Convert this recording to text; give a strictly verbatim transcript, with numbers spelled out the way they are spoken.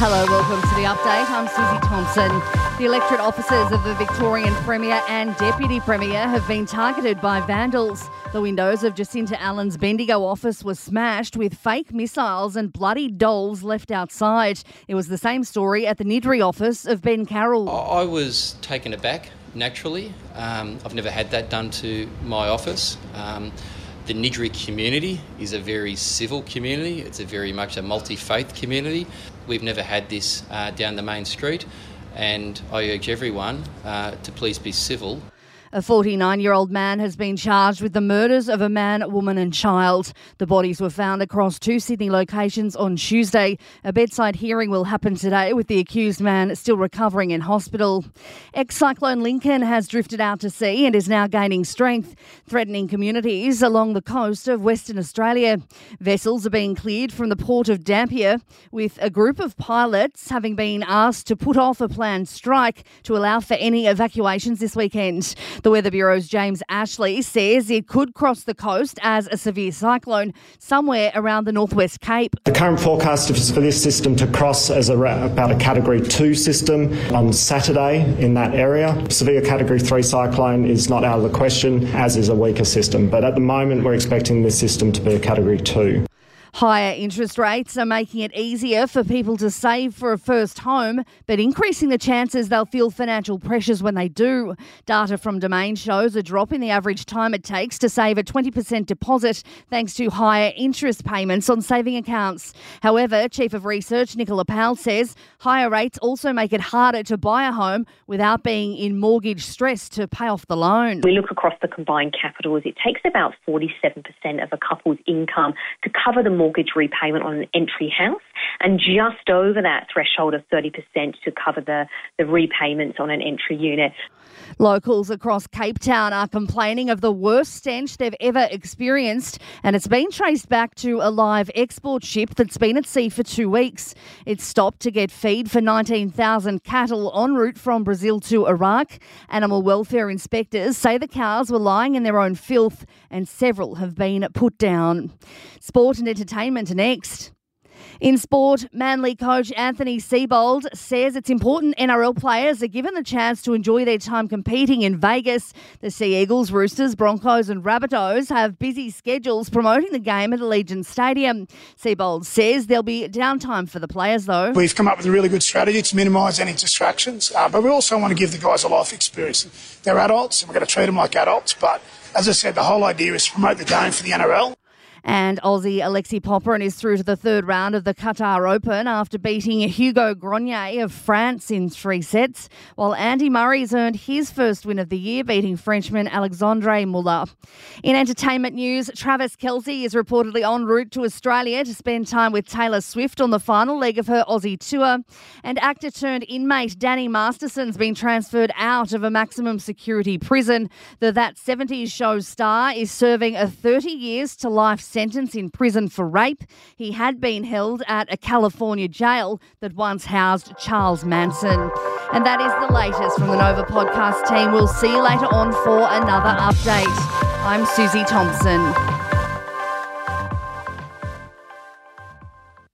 Hello, welcome to The Update. I'm Susie Thompson. The electorate offices of the Victorian Premier and Deputy Premier have been targeted by vandals. The windows of Jacinta Allan's Bendigo office were smashed with fake missiles and bloody dolls left outside. It was the same story at the Nidri office of Ben Carroll. I was taken aback, naturally. Um, I've never had that done to my office. Um, The Nidri community is a very civil community. It's a very much a multi-faith community. We've never had this uh, down the main street, and I urge everyone uh, to please be civil. A forty-nine-year-old man has been charged with the murders of a man, woman and child. The bodies were found across two Sydney locations on Tuesday. A bedside hearing will happen today with the accused man still recovering in hospital. Ex-cyclone Lincoln has drifted out to sea and is now gaining strength, threatening communities along the coast of Western Australia. Vessels are being cleared from the port of Dampier, with a group of pilots having been asked to put off a planned strike to allow for any evacuations this weekend. The Weather Bureau's James Ashley says it could cross the coast as a severe cyclone somewhere around the Northwest Cape. The current forecast is for this system to cross as a, about a Category two system on Saturday in that area. Severe Category three cyclone is not out of the question, as is a weaker system. But at the moment, we're expecting this system to be a Category two. Higher interest rates are making it easier for people to save for a first home, but increasing the chances they'll feel financial pressures when they do. Data from Domain shows a drop in the average time it takes to save a twenty percent deposit thanks to higher interest payments on saving accounts. However, Chief of Research Nicola Powell says higher rates also make it harder to buy a home without being in mortgage stress to pay off the loan. We look across the combined capitals, it takes about forty-seven percent of a couple's income to cover the mortgage repayment on an entry house, and just over that threshold of thirty percent to cover the, the repayments on an entry unit. Locals across Cape Town are complaining of the worst stench they've ever experienced, and it's been traced back to a live export ship that's been at sea for two weeks. It stopped to get feed for nineteen thousand cattle en route from Brazil to Iraq. Animal welfare inspectors say the cows were lying in their own filth, and several have been put down. Sport and entertainment next. In sport, Manly coach Anthony Seibold says it's important N R L players are given the chance to enjoy their time competing in Vegas. The Sea Eagles, Roosters, Broncos and Rabbitohs have busy schedules promoting the game at Allegiant Stadium. Seibold says there'll be downtime for the players though. We've come up with a really good strategy to minimise any distractions, uh, but we also want to give the guys a life experience. They're adults and we're going to treat them like adults, but as I said, the whole idea is to promote the game for the N R L. And Aussie Alexei Popyrin is through to the third round of the Qatar Open after beating Hugo Grenier of France in three sets, while Andy Murray's earned his first win of the year, beating Frenchman Alexandre Muller. In entertainment news, Travis Kelce is reportedly en route to Australia to spend time with Taylor Swift on the final leg of her Aussie tour. And actor-turned-inmate Danny Masterson's been transferred out of a maximum security prison. The That seventies Show star is serving a thirty years to life sentence in prison for rape. He had been held at a California jail that once housed Charles Manson. And that is the latest from the Nova podcast team. We'll see you later on for another update. I'm Susie Thompson.